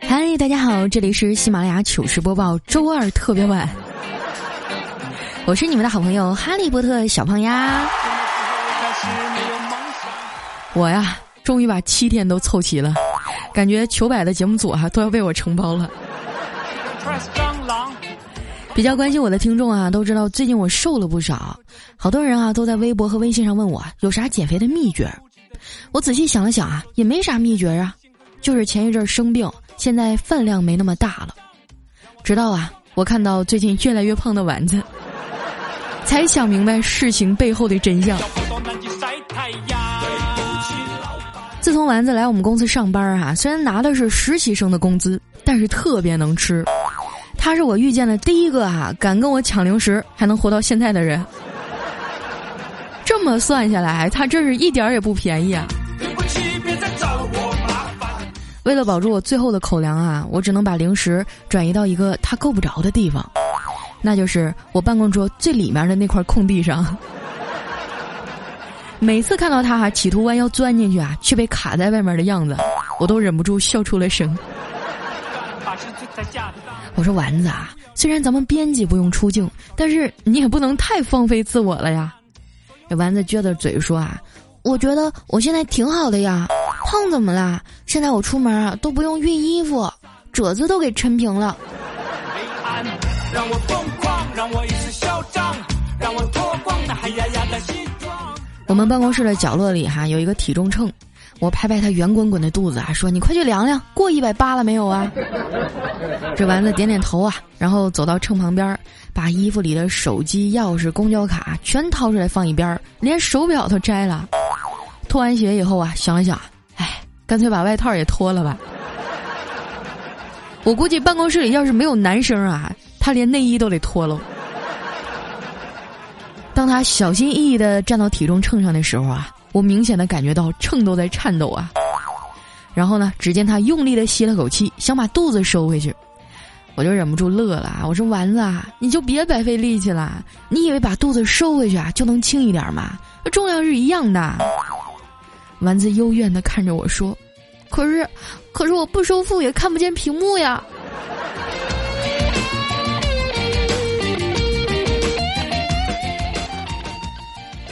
嗨，大家好，这里是喜马拉雅糗事播报周二特别晚，我是你们的好朋友哈利波特小胖鸭。我呀，终于把7天都凑齐了，感觉900的节目组都要被我承包了。比较关心我的听众都知道最近我瘦了不少，好多人都在微博和微信上问我有啥减肥的秘诀。我仔细想了想也没啥秘诀啊，就是前一阵生病，现在饭量没那么大了。直到我看到最近越来越胖的丸子，才想明白事情背后的真相。自从丸子来我们公司上班虽然拿的是实习生的工资，但是特别能吃。他是我遇见的第一个敢跟我抢零食还能活到现在的人。这么算下来，他真是一点也不便宜啊！为了保住我最后的口粮我只能把零食转移到一个他够不着的地方，那就是我办公桌最里面的那块空地上。每次看到他企图弯腰钻进去却被卡在外面的样子，我都忍不住笑出了声。我说丸子虽然咱们编辑不用出镜，但是你也不能太放飞自我了呀。这丸子撅着嘴说我觉得我现在挺好的呀，胖怎么啦？现在我出门都不用熨衣服，褶子都给抻平了。我们办公室的角落里有一个体重秤，我拍拍他圆滚滚的肚子说你快去量量，过180了没有啊？这丸子点点头然后走到秤旁边，把衣服里的手机、钥匙、公交卡全掏出来放一边，连手表都摘了。脱完鞋以后想了想，干脆把外套也脱了吧。我估计办公室里要是没有男生他连内衣都得脱了。当他小心翼翼地站到体重秤上的时候我明显的感觉到秤都在颤抖然后呢，只见他用力的吸了口气，想把肚子收回去。我就忍不住乐了，我说丸子你就别白费力气了，你以为把肚子收回去就能轻一点吗？重量是一样的。丸子幽怨的看着我说，可是我不收腹也看不见屏幕呀。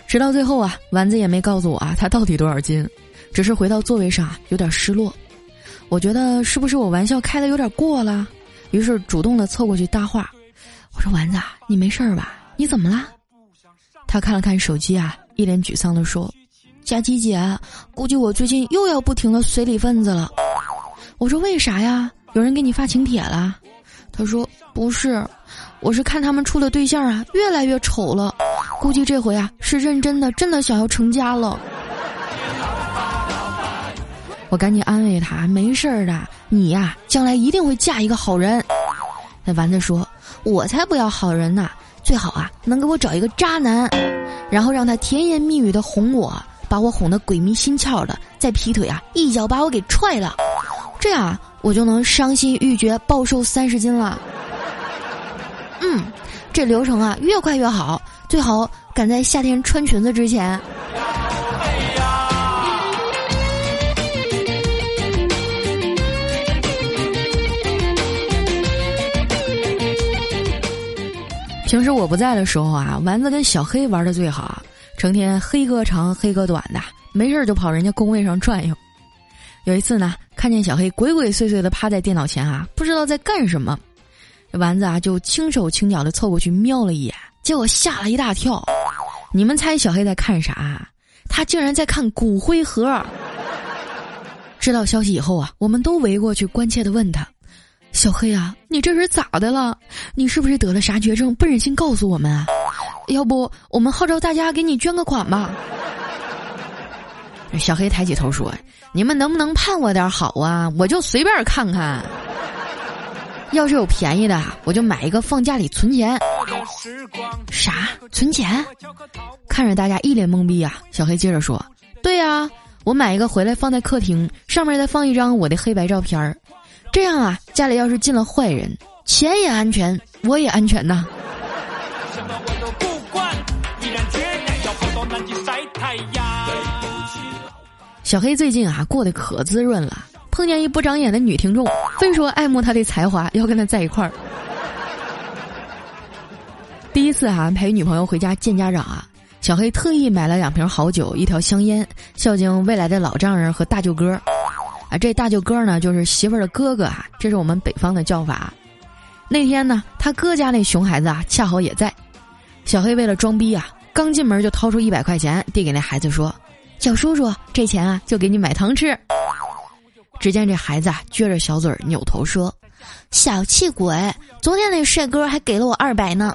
直到最后丸子也没告诉我他到底多少斤，只是回到座位上有点失落。我觉得是不是我玩笑开的有点过了，于是主动的凑过去搭话。我说丸子你没事吧？你怎么啦？他看了看手机一脸沮丧的说，佳琪姐，估计我最近又要不停的随礼份子了。我说为啥呀？有人给你发请帖了？他说不是，我是看他们处的对象越来越丑了，估计这回是认真的，真的想要成家了。我赶紧安慰他，没事的，你将来一定会嫁一个好人。那丸子说，我才不要好人呢，最好能给我找一个渣男，然后让他甜言蜜语的哄我，把我哄得鬼迷心窍的，再劈腿一脚把我给踹了，这样我就能伤心欲绝，暴瘦30斤了。这流程越快越好，最好赶在夏天穿裙子之前。平时我不在的时候丸子跟小黑玩的最好，成天黑哥长黑哥短的，没事就跑人家工位上转悠。有一次呢，看见小黑鬼鬼祟祟的趴在电脑前不知道在干什么。丸子就轻手轻脚的凑过去瞄了一眼，结果吓了一大跳。你们猜小黑在看啥？他竟然在看骨灰盒。知道消息以后我们都围过去关切的问他，小黑你这是咋的了？你是不是得了啥绝症不忍心告诉我们啊？要不我们号召大家给你捐个款吧。小黑抬起头说，你们能不能盼我点好啊？我就随便看看，要是有便宜的我就买一个放家里存钱。啥？存钱？看着大家一脸懵逼小黑接着说，对呀，我买一个回来放在客厅，上面再放一张我的黑白照片，这样家里要是进了坏人，钱也安全，我也安全呐。小黑最近啊过得可滋润了，碰见一不长眼的女听众，非说爱慕他的才华，要跟他在一块儿。第一次啊陪女朋友回家见家长啊，小黑特意买了2瓶好酒，1条香烟，孝敬未来的老丈人和大舅哥。啊，这大舅哥呢就是媳妇儿的哥哥啊，这是我们北方的叫法。那天呢，他哥家那熊孩子啊，恰好也在。小黑为了装逼啊，刚进门就掏出100块钱递给那孩子说：“小叔叔，这钱啊就给你买糖吃。”只见这孩子啊撅着小嘴儿扭头说：“小气鬼，昨天那帅哥还给了我200呢。”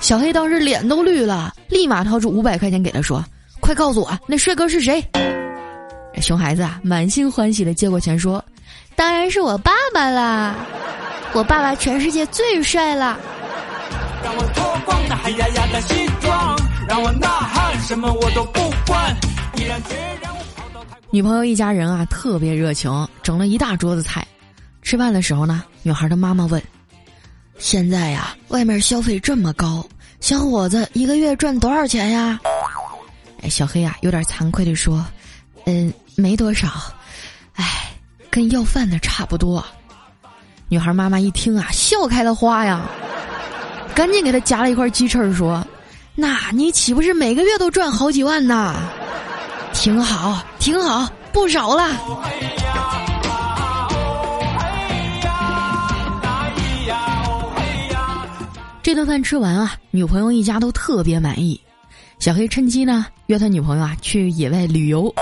小黑当时脸都绿了，立马掏出500块钱给他说：“快告诉我那帅哥是谁。”熊孩子啊满心欢喜的接过钱说：“当然是我爸爸啦，我爸爸全世界最帅啦。”让我脱光那黑压压的西装，让我呐喊，什么我都不管，毅然决然我跑到泰国。女朋友一家人啊特别热情，整了一大桌子菜。吃饭的时候呢，女孩的妈妈问：“现在呀，外面消费这么高，小伙子一个月赚多少钱呀？”小黑啊有点惭愧地说：“没多少，哎，跟要饭的差不多。”女孩妈妈一听啊，笑开了花呀，赶紧给他夹了一块鸡翅说：“那你岂不是每个月都赚好几万呐？挺好，挺好，不少了。”这顿饭吃完啊，女朋友一家都特别满意。小黑趁机呢约他女朋友啊去野外旅游，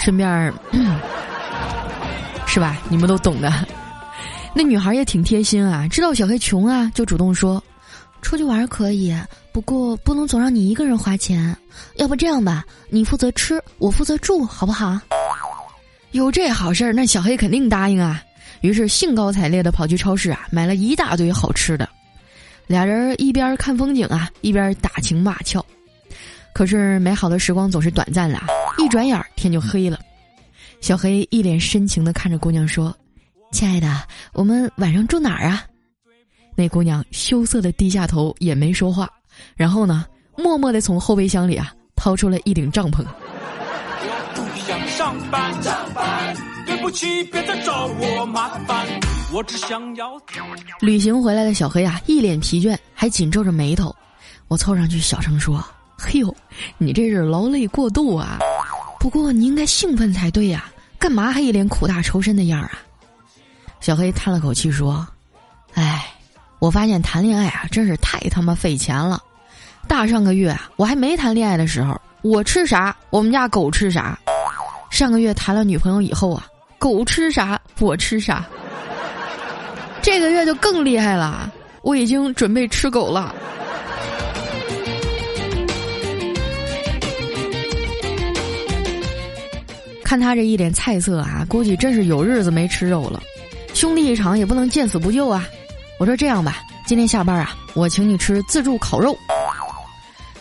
顺便是吧，你们都懂的。那女孩也挺贴心啊，知道小黑穷啊，就主动说：“出去玩可以，不过不能总让你一个人花钱，要不这样吧，你负责吃，我负责住，好不好？”有这好事儿，那小黑肯定答应啊，于是兴高采烈的跑去超市啊买了一大堆好吃的。俩人一边看风景啊，一边打情骂俏。可是美好的时光总是短暂的啊，一转眼天就黑了。小黑一脸深情地看着姑娘说：“亲爱的，我们晚上住哪儿啊？”那姑娘羞涩地低下头也没说话，然后呢默默地从后备箱里啊掏出了一顶帐篷。我不想上班，对不起别再找我麻烦，我只想要。旅行回来的小黑啊一脸疲倦，还紧皱着眉头。我凑上去小声说：“嘿呦，你这是劳累过度啊，不过你应该兴奋才对呀，干嘛还一脸苦大仇深的样啊？”小黑叹了口气说：“哎，我发现谈恋爱啊真是太他妈费钱了。大上个月啊，我还没谈恋爱的时候，我吃啥我们家狗吃啥。上个月谈了女朋友以后啊，狗吃啥我吃啥。这个月就更厉害了，我已经准备吃狗了。”看他这一脸菜色啊，估计真是有日子没吃肉了。兄弟一场也不能见死不救啊，我说这样吧，今天下班啊，我请你吃自助烤肉。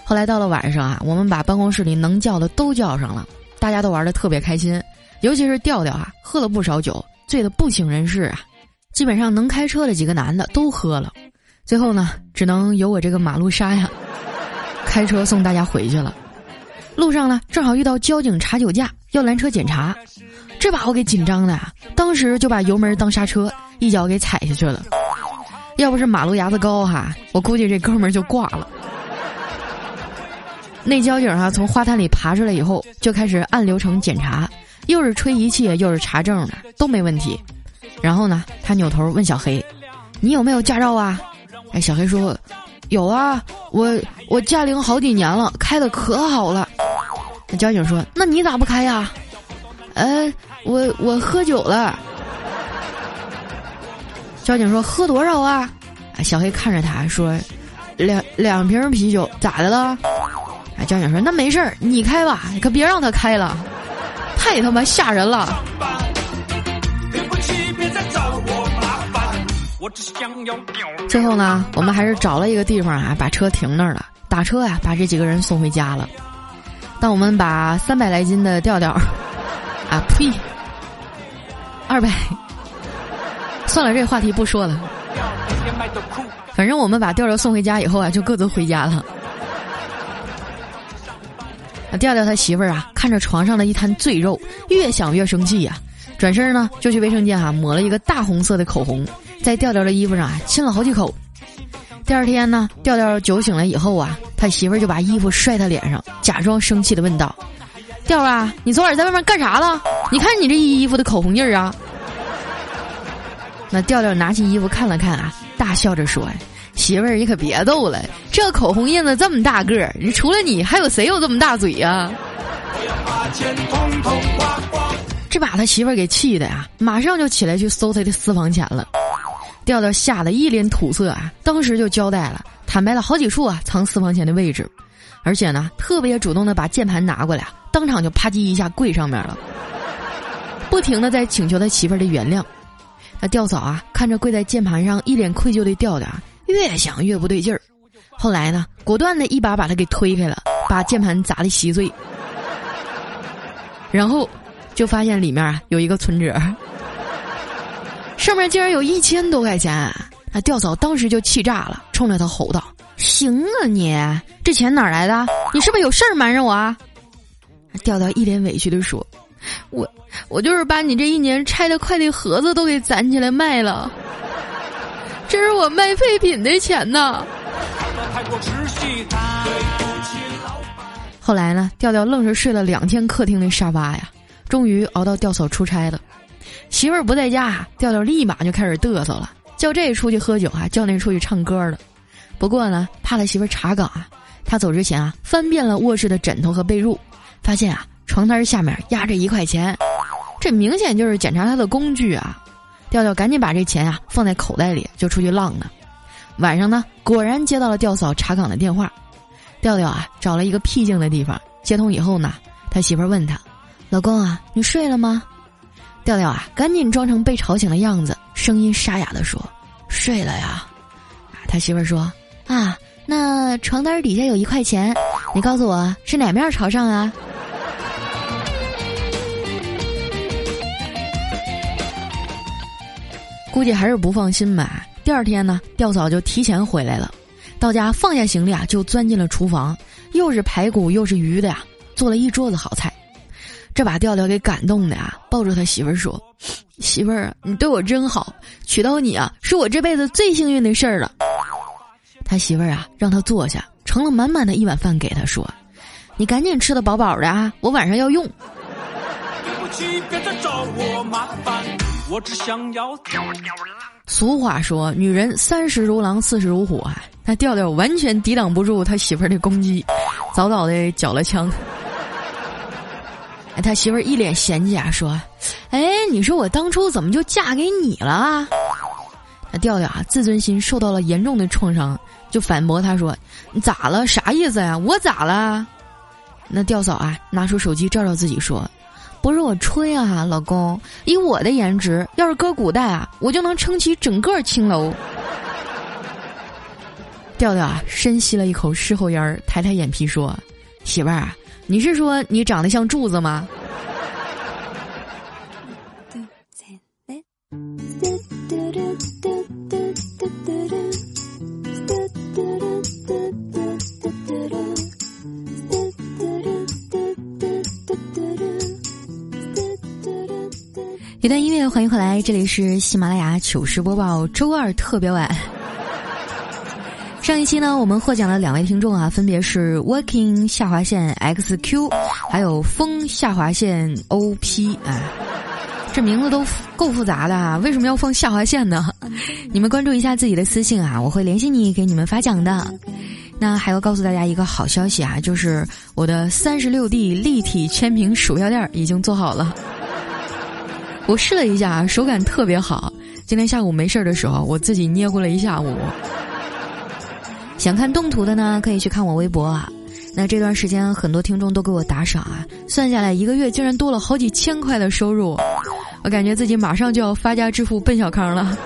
后来到了晚上啊，我们把办公室里能叫的都叫上了，大家都玩得特别开心，尤其是调调啊，喝了不少酒，醉得不省人事啊，基本上能开车的几个男的都喝了，最后呢只能由我这个马路杀呀开车送大家回去了。路上呢正好遇到交警查酒驾要拦车检查，这把我给紧张的啊，当时就把油门当刹车一脚给踩下去了，要不是马路牙子高哈，我估计这哥们儿就挂了。那交警啊从花坛里爬出来以后就开始按流程检查，又是吹仪器又是查证的，都没问题。然后呢他扭头问小黑：“你有没有驾照啊？”哎，小黑说：“有啊，我驾龄好几年了，开的可好了。”交警说：“那你咋不开呀？”“我喝酒了。”交警说：“喝多少啊？”小黑看着他说：“两瓶啤酒，咋的了？”交警说：“那没事儿，你开吧，可别让他开了，太他妈吓人了。”最后呢，我们还是找了一个地方啊，把车停那儿了，打车啊，把这几个人送回家了。当我们把300来斤的调调啊呸200算了，这话题不说了。反正我们把调调送回家以后啊，就各自回家了。调调他媳妇儿啊，看着床上的一滩醉肉，越想越生气呀、啊，转身呢就去卫生间啊抹了一个大红色的口红，在调调的衣服上啊亲了好几口。第二天呢，调调酒醒了以后啊，他媳妇儿就把衣服摔他脸上，假装生气的问道：“调啊，你昨晚在外面干啥了？你看你这衣服的口红印儿啊！”那调调拿起衣服看了看啊，大笑着说：“媳妇儿，你可别逗了，这口红印子这么大个儿，你除了你还有谁有这么大嘴呀？”这把他媳妇儿给气的呀、啊，马上就起来去搜他的私房钱了。调调吓得一脸土色啊，当时就交代了，坦白了好几处啊藏私房钱的位置，而且呢特别主动的把键盘拿过来、啊，当场就啪叽一下跪上面了，不停的在请求他媳妇儿的原谅。那调嫂啊，看着跪在键盘上一脸愧疚的调调，越想越不对劲儿。后来呢，果断的一把把他给推开了，把键盘砸得稀碎。然后就发现里面啊有一个存折，上面竟然有1000多块钱、啊。那调嫂当时就气炸了，冲着他吼道：“行啊你，这钱哪来的？你是不是有事儿瞒着我啊？”调调一脸委屈的说：“我就是把你这一年拆的快递盒子都给攒起来卖了，这是我卖废品的钱呢。”后来呢，调调愣是睡了2天客厅的沙发呀，终于熬到调嫂出差了，媳妇儿不在家，调调立马就开始嘚瑟了，叫这出去喝酒啊，叫那出去唱歌了。不过呢，怕他媳妇儿查岗啊，他走之前啊，翻遍了卧室的枕头和被褥，发现啊床单下面压着1块钱，这明显就是检查他的工具啊！调调赶紧把这钱啊放在口袋里，就出去浪了。晚上呢，果然接到了调嫂查岗的电话。调调啊找了一个僻静的地方，接通以后呢，他媳妇问他：“老公啊，你睡了吗？”调调啊赶紧装成被吵醒的样子，声音沙哑的说：“睡了呀。”他媳妇说：“啊，那床单底下有1块钱，你告诉我是哪面朝上啊？”估计还是不放心吧。第二天呢，调嫂就提前回来了，到家放下行李啊，就钻进了厨房，又是排骨又是鱼的呀，做了一桌子好菜。这把调调给感动的呀，抱住他媳妇儿说：“媳妇儿，你对我真好，娶到你啊，是我这辈子最幸运的事儿了。”他媳妇儿啊，让他坐下，盛了满满的一碗饭给他说：“你赶紧吃得饱饱的啊，我晚上要用。”对不起，别再找我麻烦。我只想要。俗话说，女人30如狼40如虎啊，那调调完全抵挡不住他媳妇儿的攻击，早早的缴了枪。他媳妇儿一脸嫌弃啊，说：“哎，你说我当初怎么就嫁给你了啊？”那调调啊，自尊心受到了严重的创伤，就反驳他说：“你咋了？啥意思呀？我咋了？”那调嫂啊，拿出手机照照自己说。不是我吹啊，老公，以我的颜值，要是搁古代啊，我就能撑起整个青楼。调调啊，深吸了一口事后烟，抬抬眼皮说：“媳妇儿，你是说你长得像柱子吗？”一段音乐，欢迎回来，这里是喜马拉雅糗事播报周2特别晚。上一期呢，我们获奖了2位听众啊，分别是 Working 下划线 XQ， 还有风下划线 OP 啊，这名字都够复杂的啊，为什么要放下划线呢？你们关注一下自己的私信啊，我会联系你，给你们发奖的。那还要告诉大家一个好消息啊，就是我的36D 立体全屏鼠标垫已经做好了。我试了一下，手感特别好。今天下午没事的时候，我自己捏过了一下午。想看动图的呢，可以去看我微博啊。那这段时间很多听众都给我打赏啊，算下来1个月竟然多了好几千块的收入，我感觉自己马上就要发家致富奔小康了。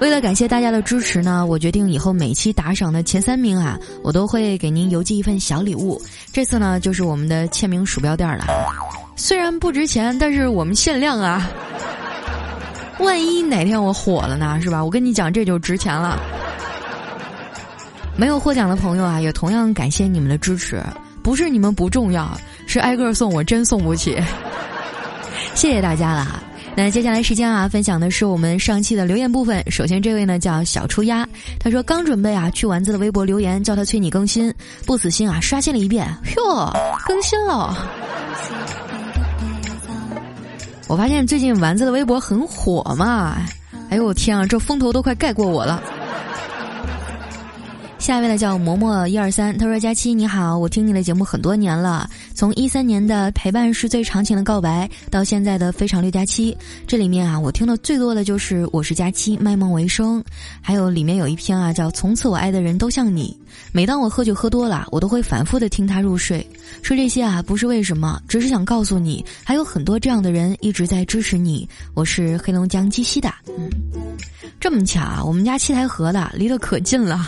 为了感谢大家的支持呢，我决定以后每期打赏的前3名啊，我都会给您邮寄一份小礼物。这次呢，就是我们的签名鼠标垫了。虽然不值钱，但是我们限量啊！万一哪天我火了呢，是吧？我跟你讲，这就值钱了。没有获奖的朋友啊，也同样感谢你们的支持。不是你们不重要，是挨个送我真送不起。谢谢大家啦。那接下来时间啊，分享的是我们上期的留言部分。首先这位呢叫小出鸭，他说刚准备啊去丸子的微博留言，叫他催你更新，不死心啊刷新了一遍，哟，更新了。我发现最近丸子的微博很火嘛，哎呦我天啊，这风头都快盖过我了。下一位呢叫嬷嬷123，他说佳期你好，我听你的节目很多年了，从13年的陪伴是最长情的告白到现在的非常六加七，这里面啊我听的最多的就是我是佳期卖梦为生，还有里面有一篇啊叫从此我爱的人都像你，每当我喝酒喝多了我都会反复的听他入睡，说这些啊不是为什么，只是想告诉你还有很多这样的人一直在支持你，我是黑龙江鸡西的。这么巧，我们家七台河的离得可近了。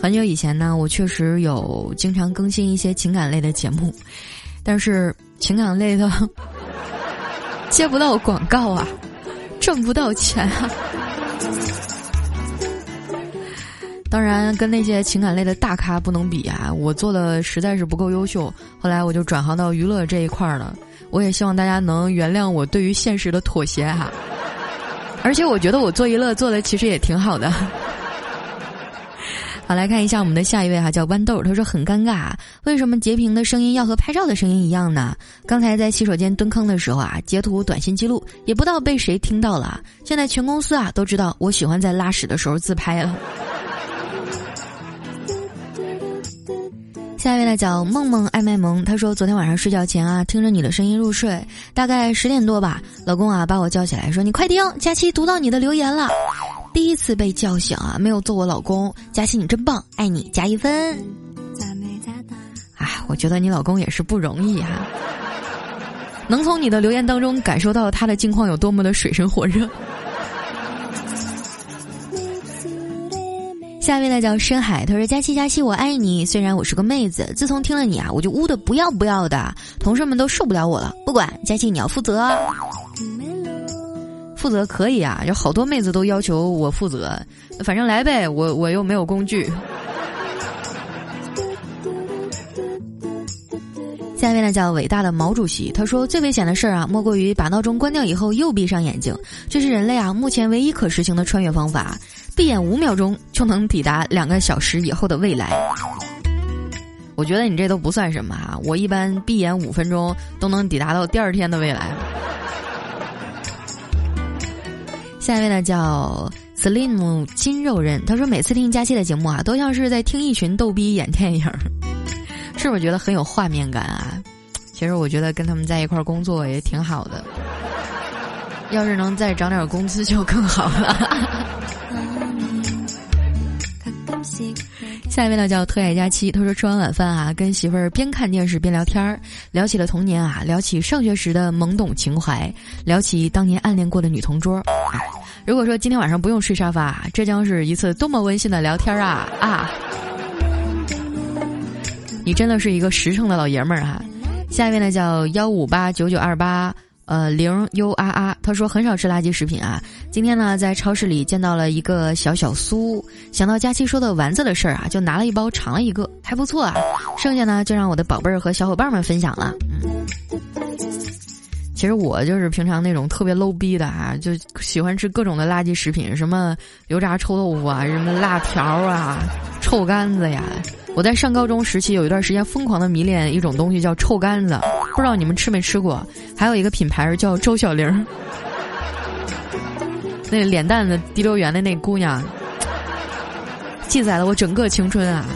很久以前呢，我确实有经常更新一些情感类的节目，但是情感类的接不到广告啊，挣不到钱啊。当然跟那些情感类的大咖不能比啊，我做的实在是不够优秀，后来我就转行到娱乐这一块了。我也希望大家能原谅我对于现实的妥协啊，而且我觉得我做娱乐做的其实也挺好的。好，来看一下我们的下一位哈，叫豌豆，他说很尴尬，为什么截屏的声音要和拍照的声音一样呢？刚才在洗手间蹲坑的时候啊，截图短信记录，也不知道被谁听到了，现在全公司啊都知道我喜欢在拉屎的时候自拍了。下一位呢叫梦梦爱卖萌，他说昨天晚上睡觉前啊，听着你的声音入睡，大概10点多吧，老公啊把我叫起来说你快听，佳期读到你的留言了。第一次被叫醒啊，没有揍我老公，佳期你真棒，爱你加1分。哎，我觉得你老公也是不容易啊，能从你的留言当中感受到他的境况有多么的水深火热。下面呢叫深海，他说佳期我爱你，虽然我是个妹子，自从听了你啊我就污的不要不要的，同事们都受不了我了，不管佳期你要负责啊。负责可以啊，有好多妹子都要求我负责，反正来呗，我又没有工具。下面呢叫伟大的毛主席，他说最危险的事啊莫过于把闹钟关掉以后又闭上眼睛，这是人类啊目前唯一可实行的穿越方法，闭眼5秒钟就能抵达2个小时以后的未来。我觉得你这都不算什么啊，我一般闭眼5分钟都能抵达到第2天的未来。下一位呢叫 Slim 金肉人，他说每次听佳期的节目啊都像是在听一群逗逼演电影，是不是觉得很有画面感啊？其实我觉得跟他们在一块工作也挺好的，要是能再涨点工资就更好了。下一位呢叫特爱佳期，他说吃完晚饭啊跟媳妇儿边看电视边聊天，聊起了童年啊，聊起上学时的懵懂情怀，聊起当年暗恋过的女同桌啊。如果说今天晚上不用睡沙发，这将是一次多么温馨的聊天啊啊！你真的是一个实诚的老爷们儿啊。下一位呢叫15899280URR， 他说很少吃垃圾食品啊，今天呢在超市里见到了一个小酥，想到佳期说的丸子的事儿啊，就拿了一包尝了一个，还不错啊，剩下呢就让我的宝贝儿和小伙伴们分享了。其实我就是平常那种特别 low 逼的啊，就喜欢吃各种的垃圾食品，什么油炸臭豆腐啊，什么辣条啊，臭干子呀。我在上高中时期有一段时间疯狂的迷恋一种东西叫臭干子，不知道你们吃没吃过，还有一个品牌叫周小玲，那脸蛋子滴溜圆的那姑娘记载了我整个青春啊。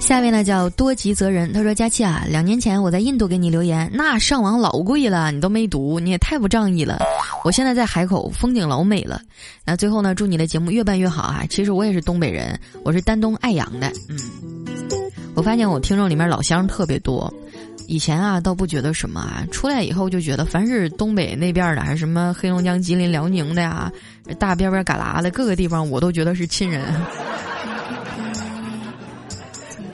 下一位呢叫多吉泽人，他说佳期啊，2年前我在印度给你留言，那上网老贵了，你都没读，你也太不仗义了。我现在在海口，风景老美了。那最后呢，祝你的节目越办越好啊！其实我也是东北人，我是丹东爱阳的。我发现我听众里面老乡特别多，以前啊倒不觉得什么啊，出来以后就觉得凡是东北那边的，还是什么黑龙江、吉林、辽宁的呀，大边边旮旯的各个地方，我都觉得是亲人。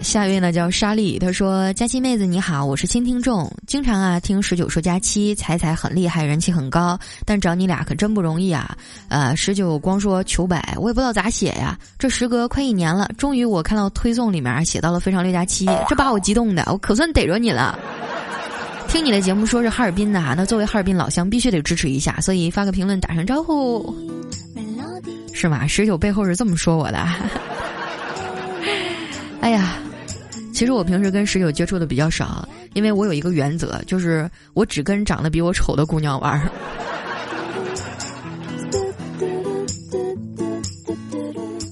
下一位呢叫莎莉，她说：佳期妹子你好，我是新听众，经常啊听19说佳期，彩很厉害，人气很高，但找你俩可真不容易啊。19光说900，我也不知道咋写呀。这时隔快1年了，终于我看到推送里面写到了非常六加七，这把我激动的，我可算逮着你了。听你的节目说是哈尔滨的啊，那作为哈尔滨老乡必须得支持一下，所以发个评论打声招呼。是吗？19背后是这么说我的。哎呀，其实我平时跟19接触的比较少，因为我有一个原则，就是我只跟长得比我丑的姑娘玩。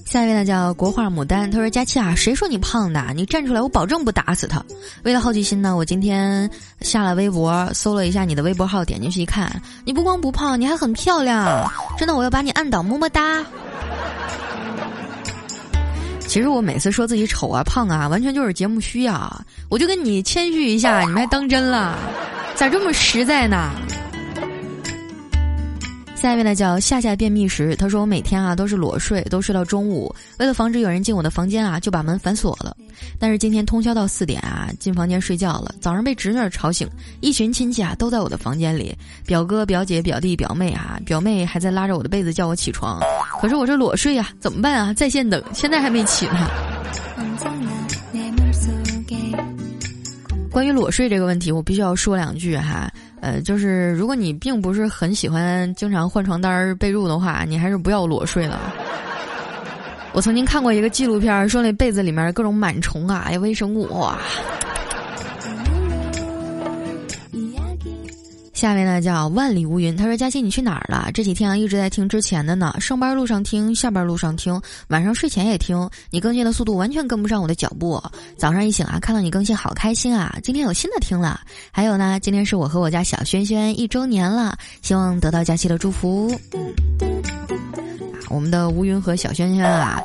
下一位呢叫国画牡丹，他说：佳期啊，谁说你胖的？你站出来，我保证不打死他。为了好奇心呢，我今天下了微博，搜了一下你的微博号，点进去一看，你不光不胖，你还很漂亮，真的，我要把你按倒，么么哒。其实我每次说自己丑啊、胖啊，完全就是节目需要，我就跟你谦虚一下，你们还当真了？咋这么实在呢？下一位呢叫夏夏便秘时，他说：我每天啊都是裸睡，都睡到中午，为了防止有人进我的房间啊，就把门反锁了。但是今天通宵到4点啊，进房间睡觉了，早上被侄女吵醒，一群亲戚啊都在我的房间里，表哥、表姐、表弟、表妹啊，表妹还在拉着我的被子叫我起床，可是我这裸睡啊，怎么办啊？在线等，现在还没起呢。关于裸睡这个问题，我必须要说两句哈。就是如果你并不是很喜欢经常换床单被褥的话，你还是不要裸睡了。我曾经看过一个纪录片，说那被子里面各种螨虫啊、微生物哇。下面呢叫万里无云，他说：佳期你去哪儿了？这几天啊一直在听之前的呢，上班路上听，下班路上听，晚上睡前也听，你更新的速度完全跟不上我的脚步。早上一醒啊，看到你更新好开心啊，今天有新的听了。还有呢，今天是我和我家小轩轩1周年了，希望得到佳期的祝福。我们的吴云和小轩轩啊，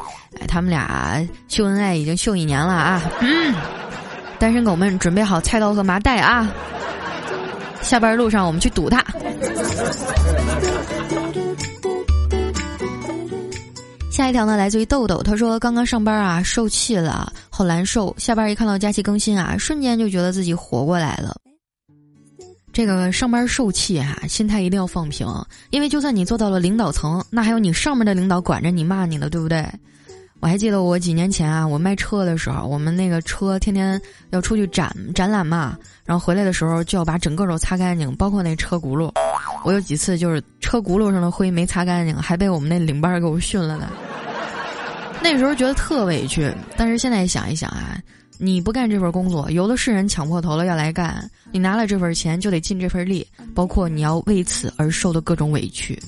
他们俩秀恩爱已经秀1年了啊。单身狗们准备好菜刀和麻袋啊，下班路上我们去堵他。下一条呢来自于豆豆，他说：刚刚上班啊受气了，好难受，下班一看到佳期更新啊，瞬间就觉得自己活过来了。这个上班受气啊，心态一定要放平，因为就算你做到了领导层，那还有你上面的领导管着你骂你了，对不对？我还记得我几年前啊，我卖车的时候，我们那个车天天要出去展览嘛，然后回来的时候就要把整个都擦干净，包括那车轱辘。我有几次就是车轱辘上的灰没擦干净，还被我们那领班给我训了呢。那时候觉得特委屈，但是现在想一想啊，你不干这份工作，有的是人抢破头了要来干，你拿了这份钱就得尽这份力，包括你要为此而受的各种委屈。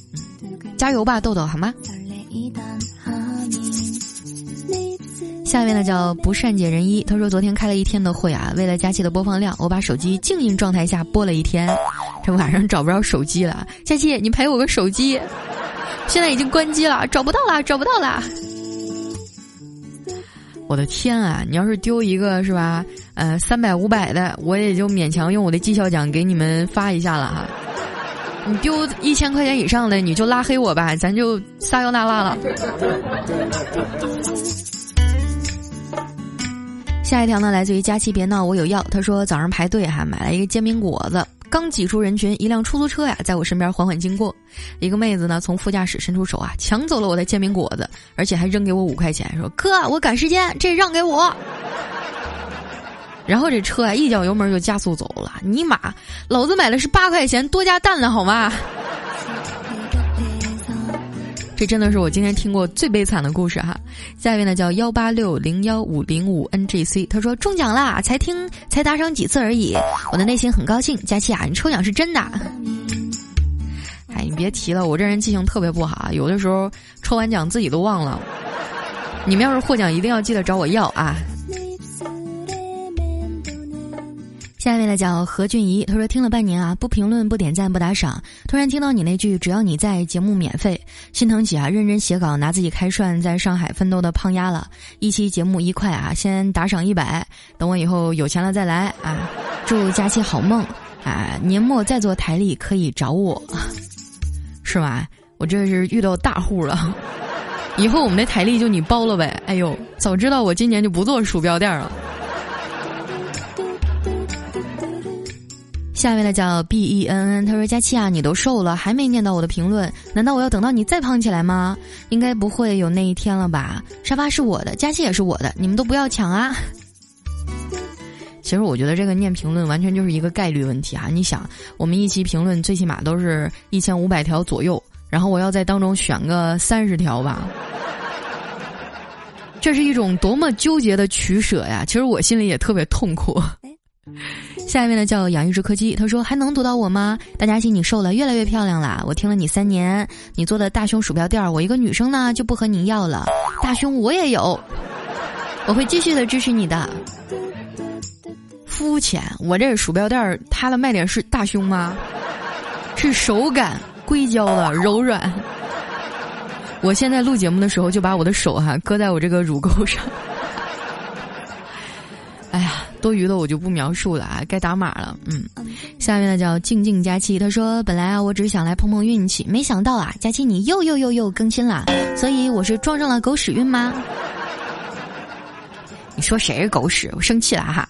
加油吧，豆豆，好吗？下面呢叫不善解人意，他说：昨天开了1天的会啊，为了佳期的播放量，我把手机静音状态下播了1天，这晚上找不着手机了，佳期你赔我个手机，现在已经关机了，找不到啦。我的天啊，你要是丢一个是吧，300、500的我也就勉强用我的绩效奖给你们发一下了哈，你丢1000块钱以上的你就拉黑我吧，咱就撒娇那拉了。下一条呢来自于佳期别闹我有药，他说：早上排队哈，买了一个煎饼果子，刚挤出人群，一辆出租车呀在我身边缓缓经过，一个妹子呢从副驾驶伸出手啊，抢走了我的煎饼果子，而且还扔给我5块钱，说：哥我赶时间，这让给我。然后这车啊一脚油门就加速走了，尼玛，老子买的是8块钱多加蛋了好吗？这真的是我今天听过最悲惨的故事哈。下一位呢叫186015005NGC， 他说：中奖啦，才打赏几次而已，我的内心很高兴，佳期啊，你抽奖是真的。哎，你别提了，我这人记性特别不好，有的时候抽完奖自己都忘了。你们要是获奖一定要记得找我要啊。下一位呢叫何俊怡，他说：听了半年啊，不评论不点赞不打赏，突然听到你那句只要你在，节目免费，心疼起啊，认真写稿拿自己开涮，在上海奋斗的胖丫了，一期节目1块啊，先打赏100，等我以后有钱了再来啊，祝佳期好梦啊，年末再做台历可以找我。是吧？我这是遇到大户了。以后我们的台历就你包了呗。哎呦，早知道我今年就不做鼠标垫了。下面的叫 BENN， 他说佳期啊，你都瘦了还没念到我的评论，难道我要等到你再胖起来吗？应该不会有那一天了吧。沙发是我的，佳期也是我的，你们都不要抢啊。其实我觉得这个念评论完全就是一个概率问题啊！你想，我们一期评论最起码都是1500条左右，然后我要在当中选个30条吧，这是一种多么纠结的取舍呀！其实我心里也特别痛苦。下一位呢叫养一只柯基，他说还能读到我吗？大家欣，你瘦了，越来越漂亮啦！我听了你3年，你做的大胸鼠标垫，我一个女生呢就不和你要了。大胸我也有，我会继续的支持你的。肤浅，我这鼠标垫它的卖点是大胸吗？是手感，硅胶的，柔软。我现在录节目的时候就把我的手搁在我这个乳沟上。哎呀，多余的我就不描述了啊，该打码了。下面呢叫静静佳期，他说本来啊我只想来碰碰运气，没想到啊佳期你又更新了，所以我是撞上了狗屎运吗？你说谁是狗屎？我生气了哈。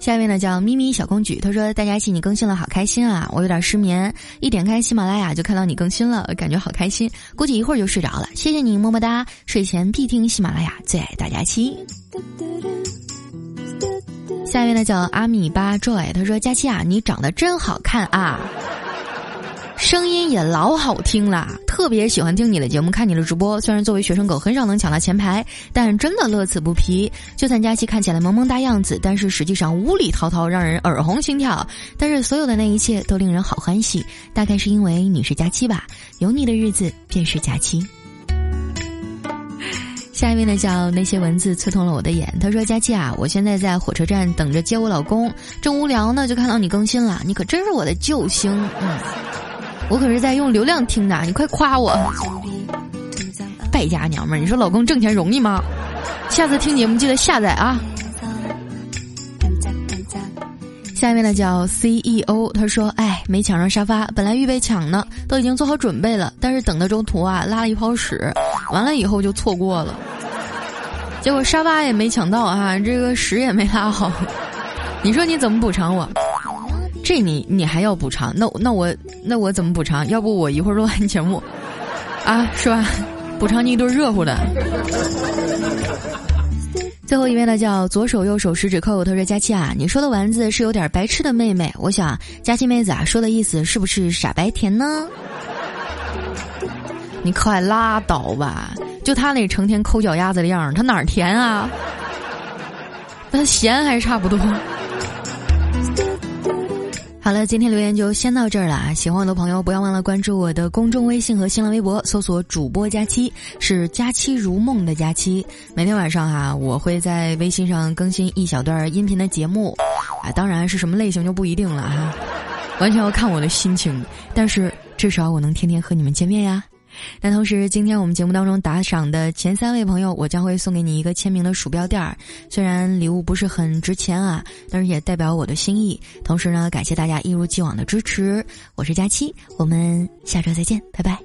下面呢叫咪咪小公举，他说大家欣，你更新了好开心啊，我有点失眠，一点开喜马拉雅就看到你更新了，感觉好开心，估计一会儿就睡着了，谢谢你，么么哒，睡前必听喜马拉雅，最爱大家欣。下面呢叫阿米巴 Joy， 他说佳期啊你长得真好看啊，声音也老好听了，特别喜欢听你的节目，看你的直播，虽然作为学生狗很少能抢到前排，但真的乐此不疲。就算佳期看起来萌萌哒样子，但是实际上无理滔滔，让人耳红心跳，但是所有的那一切都令人好欢喜，大概是因为你是佳期吧，有你的日子便是佳期。下一位呢叫那些文字刺痛了我的眼，他说佳期啊我现在在火车站等着接我老公，正无聊呢就看到你更新了，你可真是我的救星。我可是在用流量听的，你快夸我！败家娘们儿，你说老公挣钱容易吗？下次听节目记得下载啊。下一位呢叫 CEO， 他说：“哎，没抢上沙发，本来预备抢呢，都已经做好准备了，但是等到中途啊拉了一泡屎，完了以后就错过了，结果沙发也没抢到啊，这个屎也没拉好，你说你怎么补偿我？”这你还要补偿？那我怎么补偿？要不我一会儿录完节目，啊是吧？补偿你一顿热乎的。最后一位呢叫左手右手食指扣，他说佳期啊，你说的丸子是有点白痴的妹妹，我想佳期妹子啊说的意思是不是傻白甜呢？你快拉倒吧！就他那成天抠脚丫子的样儿，他哪儿甜啊？他咸还差不多。好了，今天留言就先到这儿了。喜欢我的朋友，不要忘了关注我的公众微信和新浪微博，搜索“主播佳期”，是“佳期如梦”的佳期。每天晚上我会在微信上更新一小段音频的节目，当然是什么类型就不一定了完全要看我的心情。但是至少我能天天和你们见面呀。那同时，今天我们节目当中打赏的前3位朋友，我将会送给你一个签名的鼠标垫，虽然礼物不是很值钱但是也代表我的心意。同时呢，感谢大家一如既往的支持，我是佳期，我们下周再见，拜拜。